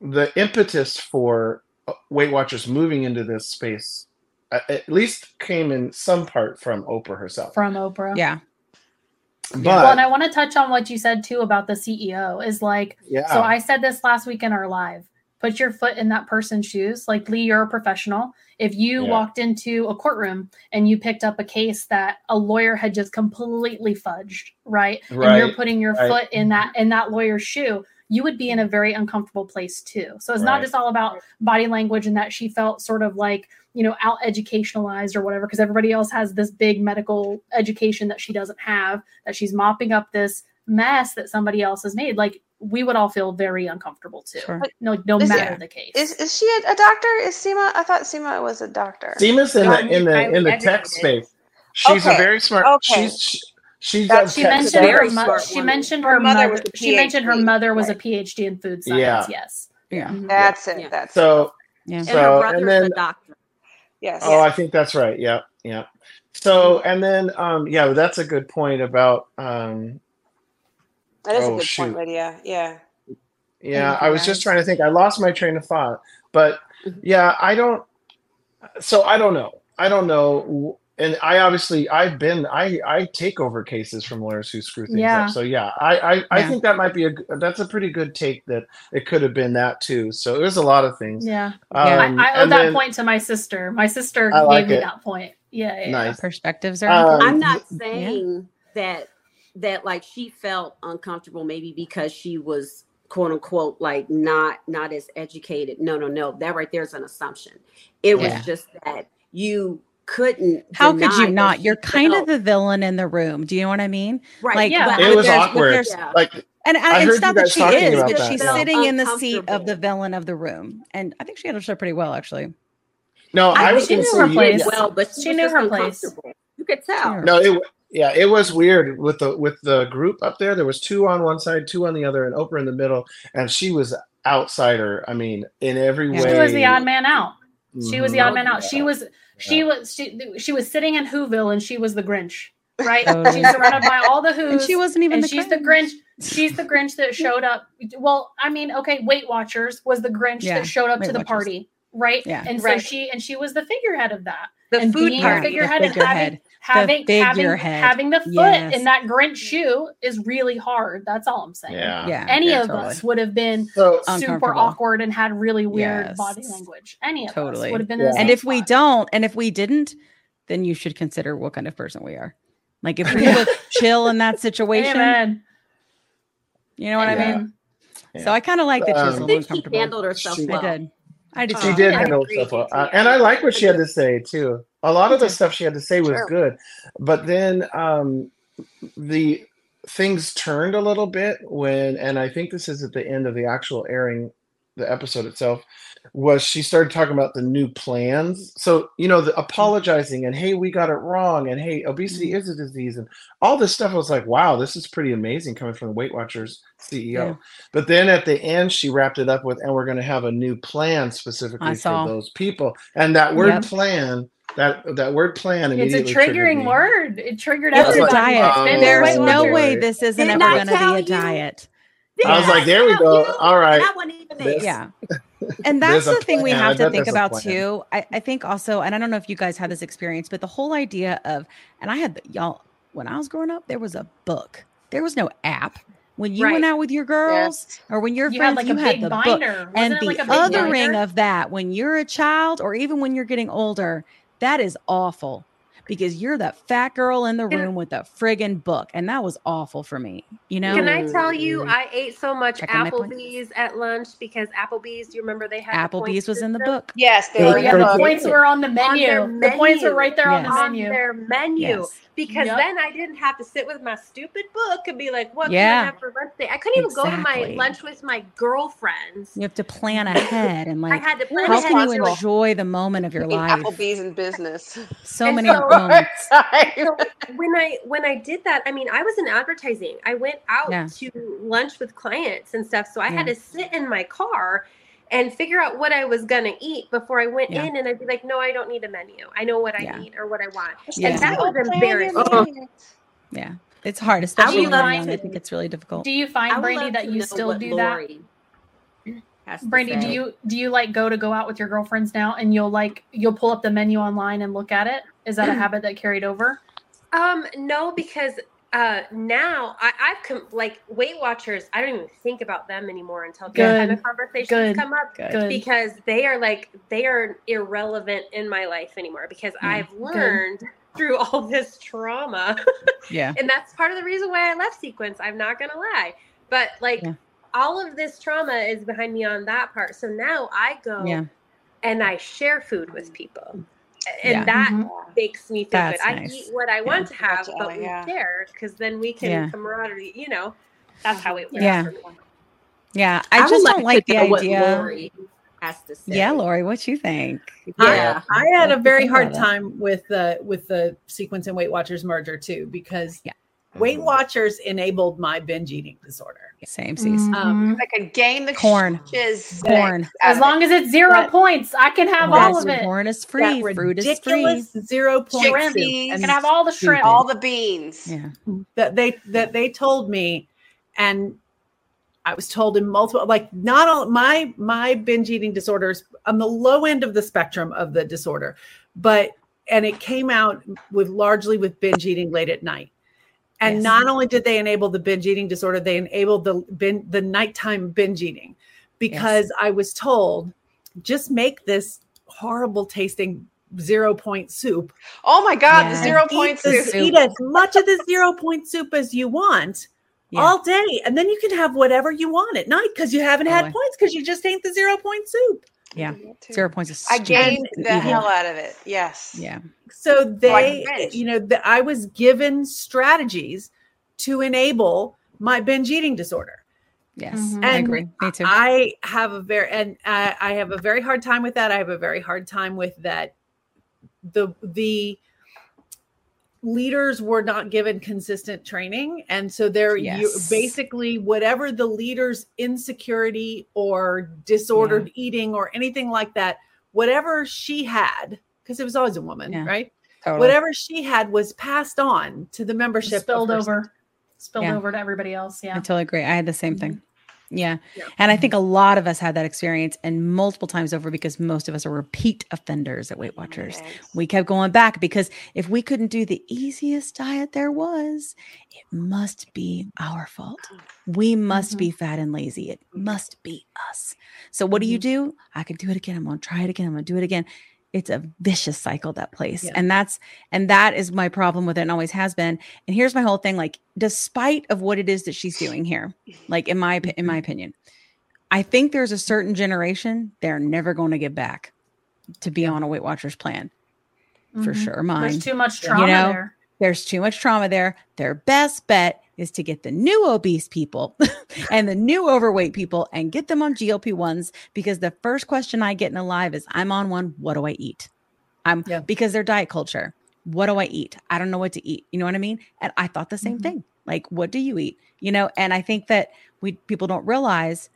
The, the impetus for Weight Watchers moving into this space, uh, at least, came in some part from Oprah herself. From Oprah, yeah. But, well, and I want to touch on what you said too about the C E O is like, yeah. so I said this last week in our live, put your foot in that person's shoes. Like, Lee, you're a professional. If you yeah. walked into a courtroom and you picked up a case that a lawyer had just completely fudged, right? right. And you're putting your right. foot in that, in that lawyer's shoe, you would be in a very uncomfortable place too. So it's right. not just all about body language and that she felt sort of like, you know, out educationalized or whatever, because everybody else has this big medical education that she doesn't have, that she's mopping up this mess that somebody else has made. Like, we would all feel very uncomfortable too. Sure. No, no is matter it, the case. Is, is she a doctor? Is Seema? I thought Seema was a doctor. Seema's in, no, the, in the in the tech space. She's okay. a very smart. Okay. She's, she, She's that, she, mentioned her mo- she mentioned her, her mother. Was she mentioned her mother was a PhD in food science. Yeah. Yes. Yeah. That's yeah. it. That's so. Yeah. So, and her brother's and then, a doctor. Yes. Oh, yes. I think that's right. Yeah. Yeah. So and then um, yeah, that's a good point about. Um, that is oh, a good shoot. point, Lydia. Yeah. Yeah, Anything I was nice? just trying to think. I lost my train of thought, but yeah, I don't. So I don't know. I don't know And I obviously, I've been, I, I take over cases from lawyers who screw things yeah. up. So yeah, I, I, yeah. I think that might be a, that's a pretty good take that it could have been that too. So there's a lot of things. Yeah. Um, I, I owe that then, point to my sister. My sister I gave like me it. that point. Yeah. yeah. Nice. Perspectives are um, I'm not saying yeah. that, that like she felt uncomfortable maybe because she was quote unquote, like not, not as educated. No, no, no. That right there is an assumption. It yeah. was just that you couldn't how could you not you're kind felt. of the villain in the room, do you know what I mean? Right, like yeah. it was awkward, yeah. like and, and it's not that she is, but that. she's no. sitting in the seat of the villain of the room, and I think she understood pretty well, actually. No, I, I was she knew her place well, but she, she knew her place, you could tell. No, it yeah it was weird with the with the group up there. There was two on one side, two on the other, and Oprah in the middle, and she was outsider, I mean, in every yeah. way. She was the odd man out. She was the odd man out. She was, yeah. she was, she, she was sitting in Whoville, and she was the Grinch, right? Oh. She's surrounded by all the Whos. And she wasn't even. And the she's Grinch. the Grinch. She's the Grinch that showed up. Well, I mean, okay, Weight Watchers was the Grinch yeah. that showed up Weight to the Watchers. party, right? Yeah. And right. so she and she was the figurehead of that. The and food being party. Figurehead the figurehead and having the having having, having the foot yes. in that Grinch shoe is really hard. That's all I'm saying. Yeah. yeah Any yeah, of totally. us would have been so super awkward and had really weird yes. body language. Any of totally. us would have been. Yeah. In the and if spot. we don't, and if we didn't, then you should consider what kind of person we are. Like if we look chill in that situation, Amen. you know what yeah. I mean. Yeah. So I kind of like that um, she was a little uncomfortable. She handled herself she, well. I did. I did. She oh, did yeah, handle stuff well. Uh, and I like what she had to say too. A lot of the stuff she had to say was sure. good, but then um, the things turned a little bit when, and I think this is at the end of the actual airing, the episode itself, was she started talking about the new plans. So, you know, the apologizing and, hey, we got it wrong. And, hey, obesity mm-hmm. is a disease. And all this stuff, I was like, wow, this is pretty amazing coming from the Weight Watchers C E O. Yeah. But then at the end, she wrapped it up with, and we're going to have a new plan specifically for those people. And that word yep. plan, that that word plan immediately It's a triggering word. It triggered everybody. It's a diet. Oh, There's no word. way this isn't Did ever going to be a you? diet. Did I was like, there we go. You? All right. That one even this. Yeah. And that's the thing plan. we have to think about too. I, I think also, and I don't know if you guys had this experience, but the whole idea of, and I had y'all, when I was growing up, there was a book. There was no app. When you right. went out with your girls yes. or when your you friends, had like you a had big the binder. book. Wasn't and the like othering binder? of that, when you're a child or even when you're getting older, that is awful. Because you're that fat girl in the room Can, with a friggin' book. And that was awful for me, you know? Can I tell you, I ate so much Check Applebee's at lunch because Applebee's, do you remember they had Applebee's the was in the book. Yes, they were. Yeah, the points were on the menu. On menu. The points were right there yes. on the menu. On their menu. Yes. Because yep. then I didn't have to sit with my stupid book and be like, what yeah. can I have for birthday? I couldn't even exactly. go to my lunch with my girlfriends. You have to plan ahead and like, I had to plan how ahead can you enjoy the moment of your life? Applebee's in business. So and many so, moments. So when I when I did that, I mean, I was in advertising. I went out yeah. to lunch with clients and stuff. So I yeah. had to sit in my car and figure out what I was going to eat before I went yeah. in. And I'd be like, no, I don't need a menu. I know what I yeah. need or what I want. Yeah. And that was embarrassing. Oh. Yeah. It's hard, especially online. I think it's really difficult. Do you find, Brandy, that you still do Lori that? Brandy, do you do you like go to go out with your girlfriends now and you'll like you'll pull up the menu online and look at it? Is that a habit that carried over? Um, no, because uh, now I, I've come like Weight Watchers. I don't even think about them anymore until these kind of conversations Good. come up Good. because they are like, they are irrelevant in my life anymore because mm. I've learned Good. through all this trauma. yeah. And that's part of the reason why I left Sequence. I'm not going to lie, but like yeah. all of this trauma is behind me on that part. So now I go yeah. and I share food with people. And yeah. that mm-hmm. makes me feel That's good. I nice. eat what I yeah. want to have, gotcha. but we yeah. share because then we can yeah. camaraderie, you know, that's how it works. Yeah. Yeah. I, I just don't like, like the idea. Lori has to say. Yeah. Lori, what you think? Yeah. I, I had a very hard time with the, with the Sequence and Weight Watchers merger too, because yeah. Weight Watchers enabled my binge eating disorder. Same season. Um, I could gain the corn. Corn. As long as it's zero that, points, I can have all of it. Corn is free. That Fruit is free. Zero points. I can have all the shrimp, all the beans. Yeah. That they that they told me, and I was told in multiple. Like not all my my binge eating disorders on the low end of the spectrum of the disorder, but and it came out with largely with binge eating late at night. And yes. not only did they enable the binge eating disorder, they enabled the bin, the nighttime binge eating, because yes. I was told, just make this horrible tasting zero point soup. Oh my God, yes. the zero point soup. This, eat as much of the zero point soup as you want yeah. all day. And then you can have whatever you want at night because you haven't oh had my. points, because you just ate the zero point soup. Yeah. Zero points. Is I gained the evil. hell out of it. Yes. Yeah. So they, oh, you know, the, I was given strategies to enable my binge eating disorder. Yes. Mm-hmm. And I agree. Me too. I have a very, and I, I have a very hard time with that. I have a very hard time with that. The, the leaders were not given consistent training. And so they're yes. you, basically whatever the leader's insecurity or disordered yeah. eating or anything like that, whatever she had, because it was always a woman, yeah. right? Totally. Whatever she had was passed on to the membership. Spilled over, spilled yeah. over to everybody else. Yeah. I totally agree. I had the same thing. Yeah. yeah. And I think a lot of us had that experience, and multiple times over, because most of us are repeat offenders at Weight Watchers. Yes. We kept going back because if we couldn't do the easiest diet there was, it must be our fault. We must mm-hmm. be fat and lazy. It must be us. So what do you do? I can do it again. I'm going to try it again. I'm going to do it again. It's a vicious cycle, that place. Yeah. And that's, and that is my problem with it, and always has been. And here's my whole thing. Like, despite of what it is that she's doing here, like in my, in my opinion, I think there's a certain generation they're never going to get back to be yeah. on a Weight Watchers plan mm-hmm. for sure. Mine. There's too much trauma you know, there. There's too much trauma there. Their best bet is to get the new obese people and the new overweight people and get them on G L P one s, because the first question I get in a live is, I'm on one, what do I eat? I'm yeah. because their diet culture, what do I eat? I don't know what to eat. You know what I mean? And I thought the same mm-hmm. thing. Like, what do you eat? You know, and I think that we people don't realize,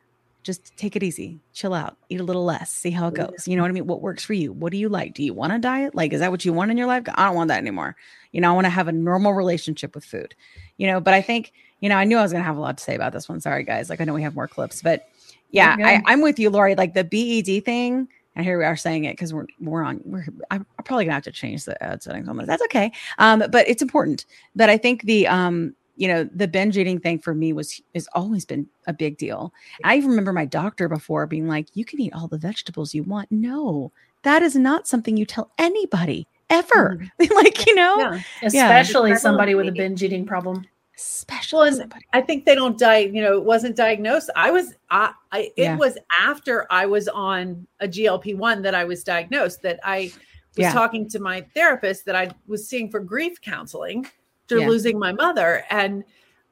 just take it easy, chill out, eat a little less, see how it goes. You know what I mean? What works for you? What do you like? Do you want a diet? Like, is that what you want in your life? I don't want that anymore. You know, I want to have a normal relationship with food, you know, but I think, you know, I knew I was going to have a lot to say about this one. Sorry guys. Like, I know we have more clips, but yeah, I, I'm with you, Lori, like the B E D thing. And here we are saying it because we're, we're on, we're, I'm probably gonna have to change the ad settings. That's okay. Um, but it's important. But I think the, um, you know, the binge eating thing for me was, has always been a big deal. I even remember my doctor before being like, you can eat all the vegetables you want. No, that is not something you tell anybody ever. Mm-hmm. like, you know, yeah. especially yeah. somebody with a binge eating problem. Especially well, somebody. I think they don't die. You know, it wasn't diagnosed. I was, I, I it yeah. was after I was on a G L P one that I was diagnosed, that I was yeah. talking to my therapist that I was seeing for grief counseling. After yeah. losing my mother. And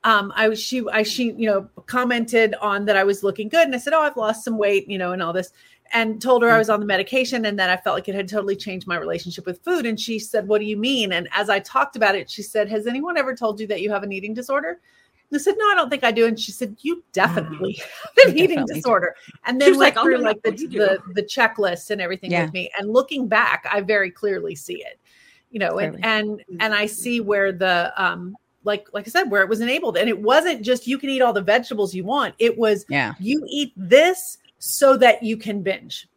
um, I was, she, I, she, you know, commented on that I was looking good. And I said, oh, I've lost some weight, you know, and all this, and told her mm-hmm. I was on the medication and that I felt like it had totally changed my relationship with food. And she said, what do you mean? And as I talked about it, she said, has anyone ever told you that you have an eating disorder? And I said, no, I don't think I do. And she said, you definitely have an eating disorder. Do. And then went like, through like the, the, the checklist and everything yeah. with me. And looking back, I very clearly see it. You know, and, and, and I see where the, um, like, like I said, where it was enabled, and it wasn't just, you can eat all the vegetables you want. It was, yeah. you eat this so that you can binge.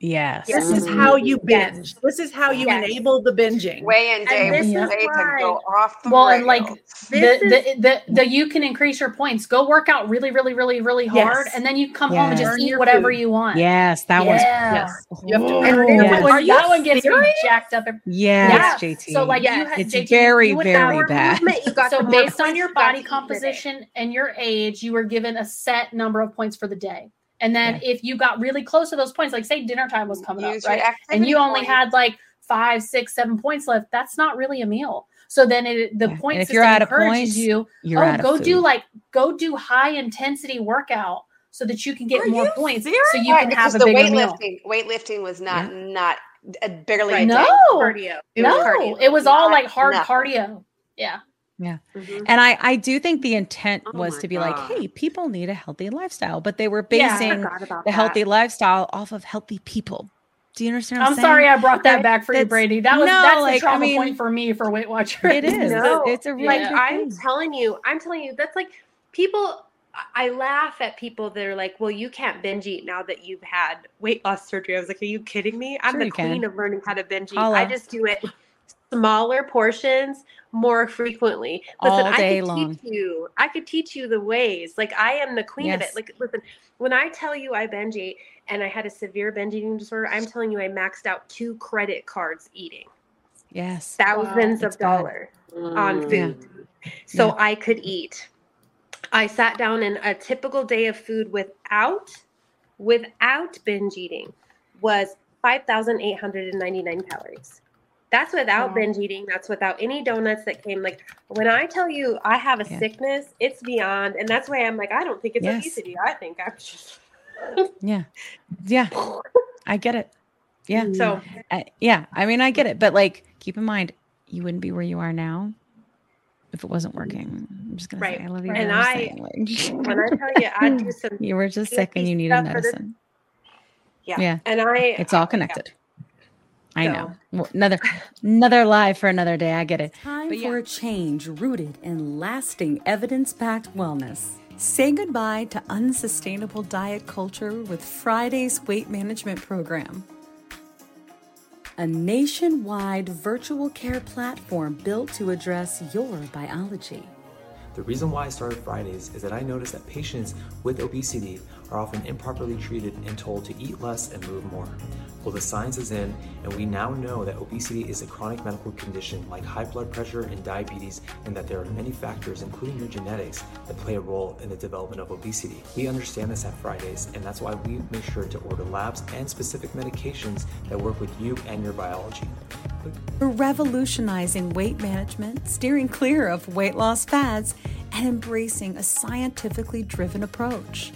Yes. This is how you binge. Yes. This is how you yes. enable the binging. Way and day. And this yeah. is why. To go off the well, rails. And like the, the, the, the, you can increase your points. Go work out really, really, really, really yes. hard. And then you come yes. home and just eat whatever food. You want. Yes. That yeah. one's. Yes. You have to yes. when you, that one gets really jacked up. Yes, yes. J T. So like yes. you had, it's J T, very, you very bad. You got so based on your body composition and your age, you were given a set number of points for the day. And then yeah. if you got really close to those points, like say dinner time was coming Use up, right? And you only point. Had like five, six, seven points left. That's not really a meal. So then it, the yeah. point system encourages point, you, you're oh, go do like, go do high intensity workout so that you can get Are more points. Serious? So you right, can have a the bigger weightlifting, meal. Weightlifting was not, yeah. not uh, barely right. a no. cardio. It no, was cardio. It was all like hard no. cardio. Yeah. Yeah. Mm-hmm. And I, I do think the intent oh was to be God. Like, hey, people need a healthy lifestyle, but they were basing yeah, the that. Healthy lifestyle off of healthy people. Do you understand what I'm, I'm sorry saying? I brought that right? back for that's, you, Brady. That was no, that's like, the trauma I mean, point for me for Weight Watchers. It is. No. It's a really like, I'm telling you, I'm telling you, that's like people I laugh at people that are like, well, you can't binge eat now that you've had weight loss surgery. I was like, are you kidding me? I'm sure the queen can. of learning how to binge eat. Holla. I just do it smaller portions more frequently. Listen, All day I could long. teach you, I could teach you the ways. Like, I am the queen yes. of it. Like, listen, when I tell you I binge ate and I had a severe binge eating disorder, I'm telling you I maxed out two credit cards eating. Yes. Thousands wow, of dollars on food. Yeah. So yeah. I could eat. I sat down and a typical day of food without, without binge eating was five thousand eight hundred ninety-nine calories. That's without wow. binge eating. That's without any donuts that came. Like, when I tell you I have a yeah. sickness, it's beyond. And that's why I'm like, I don't think it's yes. obesity. I think I'm just. yeah. Yeah. I get it. Yeah. So, I, yeah, I mean, I get it. But, like, keep in mind, you wouldn't be where you are now if it wasn't working. I'm just going right. to say, I love you. And I, when I tell you, I do some. You were just sick and you needed medicine. Yeah. yeah. And I. It's all connected. Yeah. I so. know. Well, another another live for another day. I get it. It's time but for yeah. a change rooted in lasting evidence-backed wellness. Say goodbye to unsustainable diet culture with Friday's weight management program. A nationwide virtual care platform built to address your biology. The reason why I started Fridays is that I noticed that patients with obesity are often improperly treated and told to eat less and move more. Well, the science is in, and we now know that obesity is a chronic medical condition like high blood pressure and diabetes, and that there are many factors, including your genetics, that play a role in the development of obesity. We understand this at Fridays, and that's why we make sure to order labs and specific medications that work with you and your biology. We're revolutionizing weight management, steering clear of weight loss fads, and embracing a scientifically driven approach.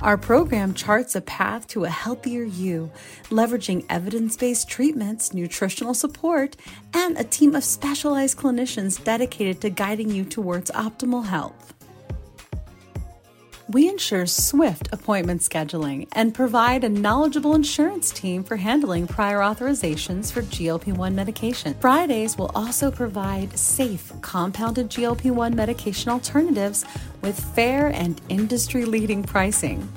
Our program charts a path to a healthier you, leveraging evidence-based treatments, nutritional support, and a team of specialized clinicians dedicated to guiding you towards optimal health. We ensure swift appointment scheduling and provide a knowledgeable insurance team for handling prior authorizations for G L P one medication. Fridays will also provide safe compounded G L P one medication alternatives with fair and industry-leading pricing.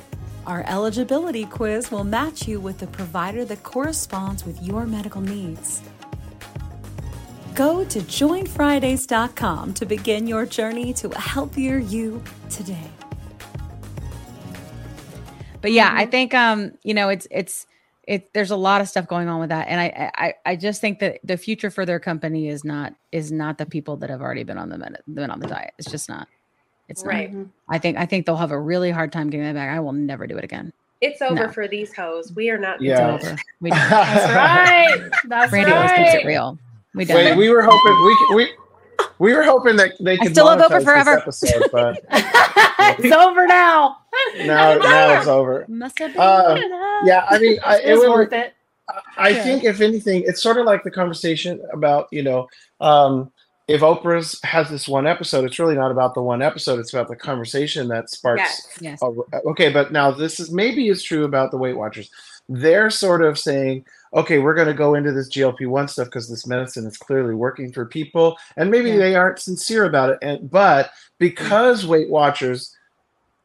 Our eligibility quiz will match you with the provider that corresponds with your medical needs. Go to join fridays dot com to begin your journey to a healthier you today. But yeah, I think, um, you know, it's, it's, it, there's a lot of stuff going on with that. And I, I, I just think that the future for their company is not, is not the people that have already been on the, med- been on the diet. It's just not, it's right. not, I think, I think they'll have a really hard time getting that back. I will never do it again. It's over no. for these hoes. We are not. Yeah. It's over. We don't. That's right. That's Brandy right. Brandy always keeps it real. We don't. Wait, we were hoping we, we, we were hoping that they could I still love Oprah forever. Episode, but it's over now. Now, now it's over. Must have been. Uh, yeah, I mean, I, it, it was would, worth it. I yeah. think, if anything, it's sort of like the conversation about, you know, um, if Oprah's has this one episode, it's really not about the one episode. It's about the conversation that sparks. Yes. Yes. A, okay, but now this is maybe is true about the Weight Watchers. They're sort of saying, okay, we're going to go into this G L P one stuff because this medicine is clearly working for people. And maybe yeah. they aren't sincere about it. And but because yeah. Weight Watchers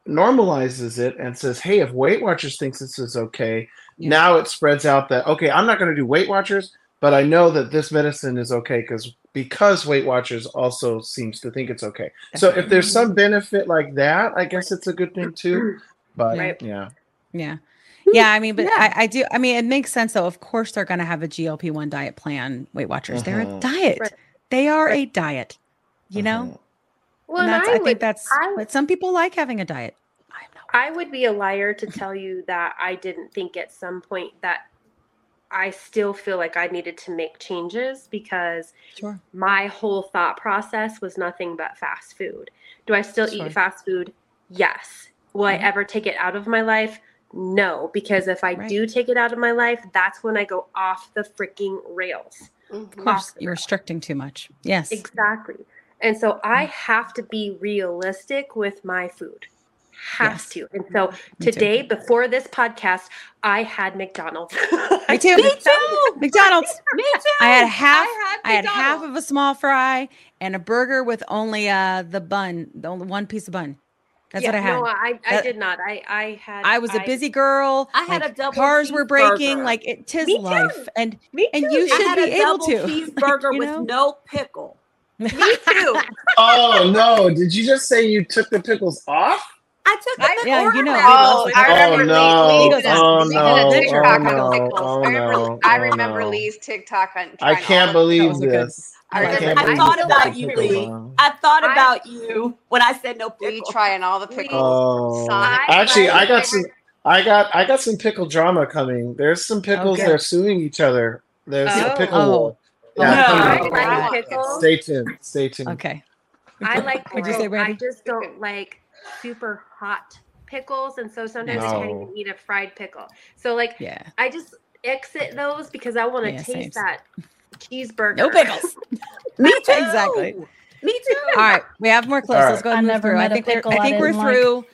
normalizes it and says, hey, if Weight Watchers thinks this is okay, yeah. now it spreads out that, okay, I'm not going to do Weight Watchers, but I know that this medicine is okay because because Weight Watchers also seems to think it's okay. So if there's some benefit like that, I guess it's a good thing too. But right. yeah. Yeah. Yeah, I mean, but yeah. I, I do. I mean, it makes sense, though. Of course, they're going to have a G L P one diet plan, Weight Watchers. Uh-huh. They're a diet. Right. They are right. a diet, you uh-huh. know? Well, and that's, and I, I would, think that's I, but some people like having a diet. I'm not I would be a liar to tell you that I didn't think at some point that I still feel like I needed to make changes because sure. my whole thought process was nothing but fast food. Do I still sure. eat fast food? Yes. Will yeah. I ever take it out of my life? No, because if I right. do take it out of my life, that's when I go off the freaking rails. Of course, you're restricting too much. Yes. Exactly. And so I have to be realistic with my food. Have yes. to. And so Me today, too. before this podcast, I had McDonald's. Me too. Me too. McDonald's. Me too. I had half. I had, I had half of a small fry and a burger with only uh, the bun, the only one piece of bun. That's yeah, what I had. No, I, I that, did not. I, I had. I was I, a busy girl. I had like a double cars were breaking. Burger. Like it tis life, and me and you should I had be a able to cheeseburger you know? With no pickle. Me too. Oh no! Did you just say you took the pickles off? I took the pickles. Yeah, you know. Oh, I remember oh, Lee's no. oh, no. TikTok oh, no. on pickles. Oh, I remember, oh, I remember no. Lee's TikTok on. I can't believe this. I, I, remember, I thought about you, Lee. I thought about I, you when I said no pickle. Lee trying all the pickles. Oh. I, Actually, I got some. I got. I got some pickle drama coming. There's some pickles okay. that are suing each other. There's oh. a pickle oh. war. Yeah, no, I like pickles. Stay tuned. Stay tuned. Okay. I like pickles. I just don't like super hot pickles, and so sometimes no. I can't even eat a fried pickle. So like, yeah. I just exit those because I want to yeah, taste same. that. Cheeseburger. No pickles. Me too. Exactly. Me too. All right. We have more clothes. Right. Let's go ahead and through. I think we're I think we're through.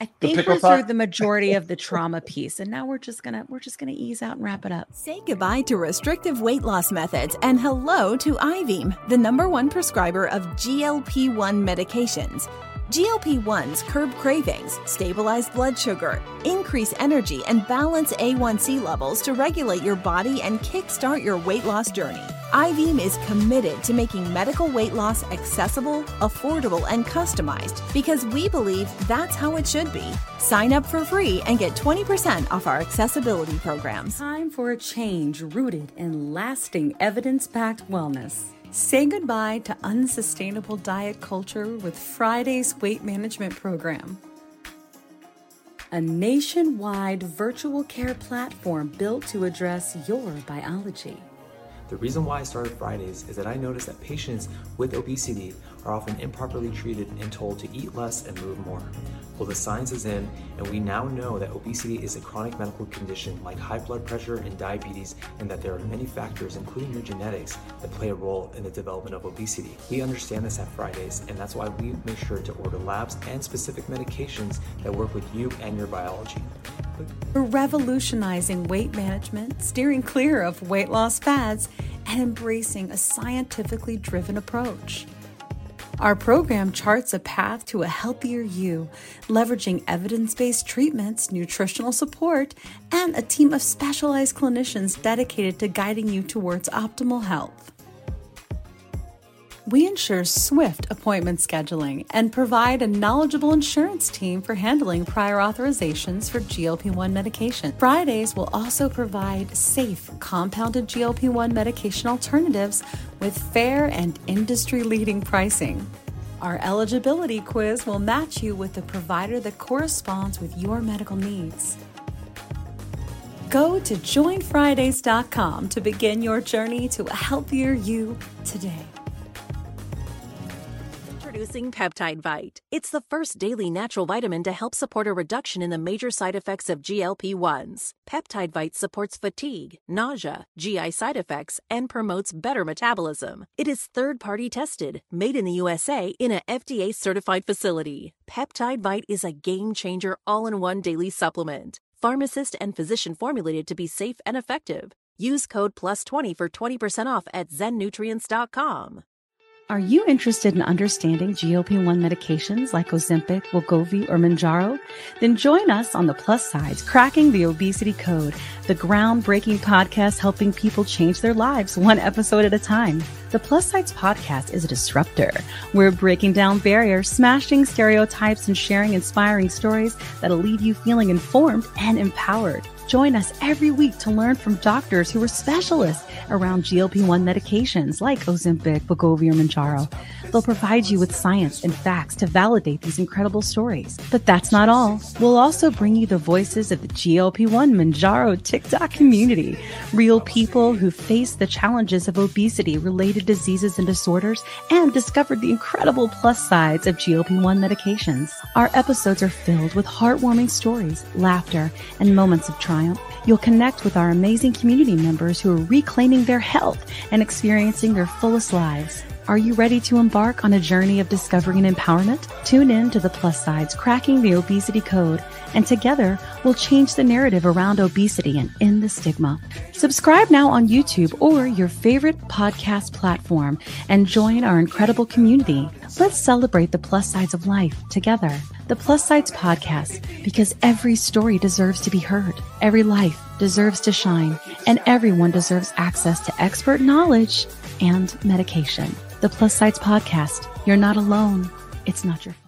I think we're through the majority of the trauma piece. And now we're just gonna we're just gonna ease out and wrap it up. Say goodbye to restrictive weight loss methods and hello to Ivim, the number one prescriber of G L P one medications. G L P ones curb cravings, stabilize blood sugar, increase energy, and balance A one C levels to regulate your body and kickstart your weight loss journey. Ivim is committed to making medical weight loss accessible, affordable, and customized because we believe that's how it should be. Sign up for free and get twenty percent off our accessibility programs. Time for a change rooted in lasting evidence-backed wellness. Say goodbye to unsustainable diet culture with Friday's weight management program. A nationwide virtual care platform built to address your biology. The reason why I started Fridays is that I noticed that patients with obesity are often improperly treated and told to eat less and move more. Well, the science is in, and we now know that obesity is a chronic medical condition like high blood pressure and diabetes, and that there are many factors, including your genetics, that play a role in the development of obesity. We understand this at Fridays, and that's why we make sure to order labs and specific medications that work with you and your biology. We're revolutionizing weight management, steering clear of weight loss fads, and embracing a scientifically driven approach. Our program charts a path to a healthier you, leveraging evidence-based treatments, nutritional support, and a team of specialized clinicians dedicated to guiding you towards optimal health. We ensure swift appointment scheduling and provide a knowledgeable insurance team for handling prior authorizations for G L P one medication. Fridays will also provide safe compounded G L P one medication alternatives with fair and industry-leading pricing. Our eligibility quiz will match you with the provider that corresponds with your medical needs. Go to join fridays dot com to begin your journey to a healthier you today. Introducing Peptide Vite. It's the first daily natural vitamin to help support a reduction in the major side effects of G L P ones. Peptide Vite supports fatigue, nausea, G I side effects, and promotes better metabolism. It is third-party tested, made in the U S A in an F D A-certified facility. Peptide Vite is a game-changer all-in-one daily supplement, pharmacist and physician formulated to be safe and effective. Use code plus twenty for twenty percent off at zen nutrients dot com. Are you interested in understanding G L P one medications like Ozempic, Wegovy, or Mounjaro? Then join us on The Plus Sides, Cracking the Obesity Code, the groundbreaking podcast helping people change their lives one episode at a time. The Plus Sides podcast is a disruptor. We're breaking down barriers, smashing stereotypes, and sharing inspiring stories that'll leave you feeling informed and empowered. Join us every week to learn from doctors who are specialists around G L P one medications like Ozempic, Wegovy, or Mounjaro. They'll provide you with science and facts to validate these incredible stories. But that's not all. We'll also bring you the voices of the G L P one Mounjaro TikTok community, real people who face the challenges of obesity, related diseases and disorders, and discovered the incredible plus sides of G L P one medications. Our episodes are filled with heartwarming stories, laughter, and moments of triumph. You'll connect with our amazing community members who are reclaiming their health and experiencing their fullest lives. Are you ready to embark on a journey of discovery and empowerment? Tune in to The Plus Sides, Cracking the Obesity Code, and together we'll change the narrative around obesity and end the stigma. Subscribe now on YouTube or your favorite podcast platform and join our incredible community. Let's celebrate the plus sides of life together. The Plus Sides Podcast, because every story deserves to be heard, every life deserves to shine, and everyone deserves access to expert knowledge and medication. The Plus Sides Podcast, you're not alone. It's not your fault.